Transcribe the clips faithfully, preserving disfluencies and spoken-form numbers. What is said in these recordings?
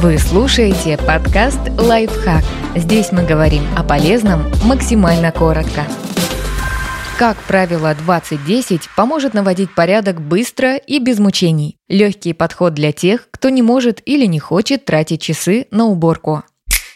Вы слушаете подкаст «Лайфхак». Здесь мы говорим о полезном максимально коротко. Как правило двадцать десять поможет наводить порядок быстро и без мучений. Легкий подход для тех, кто не может или не хочет тратить часы на уборку.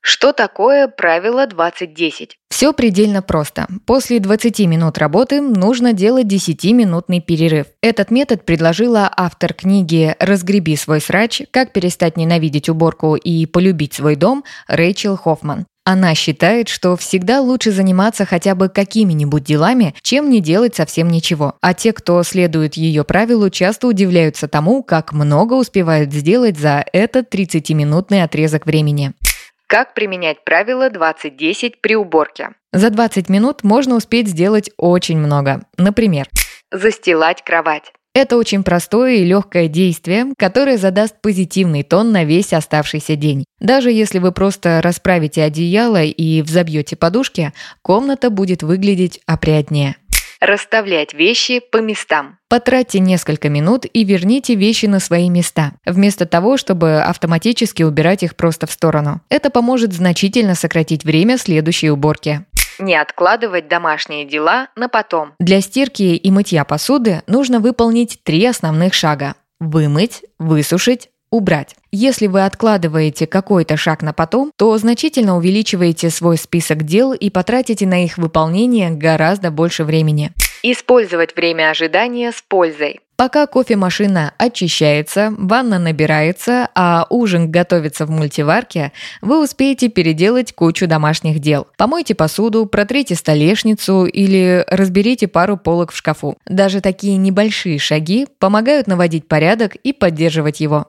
Что такое правило двадцать десять? Все предельно просто. После двадцати минут работы нужно делать десятиминутный перерыв. Этот метод предложила автор книги «Разгреби свой срач. Как перестать ненавидеть уборку и полюбить свой дом» Рэйчел Хофман. Она считает, что всегда лучше заниматься хотя бы какими-нибудь делами, чем не делать совсем ничего. А те, кто следует ее правилу, часто удивляются тому, как много успевают сделать за этот тридцатиминутный отрезок времени. Как применять правило двадцать десять при уборке? За двадцать минут можно успеть сделать очень много. Например, застилать кровать. Это очень простое и легкое действие, которое задаст позитивный тон на весь оставшийся день. Даже если вы просто расправите одеяло и взобьете подушки, комната будет выглядеть опрятнее. Расставлять вещи по местам. Потратьте несколько минут и верните вещи на свои места, вместо того, чтобы автоматически убирать их просто в сторону. Это поможет значительно сократить время следующей уборки. Не откладывать домашние дела на потом. Для стирки и мытья посуды нужно выполнить три основных шага: вымыть, высушить, убрать. Если вы откладываете какой-то шаг на потом, то значительно увеличиваете свой список дел и потратите на их выполнение гораздо больше времени. Использовать время ожидания с пользой. Пока кофемашина очищается, ванна набирается, а ужин готовится в мультиварке, вы успеете переделать кучу домашних дел. Помойте посуду, протрите столешницу или разберите пару полок в шкафу. Даже такие небольшие шаги помогают наводить порядок и поддерживать его.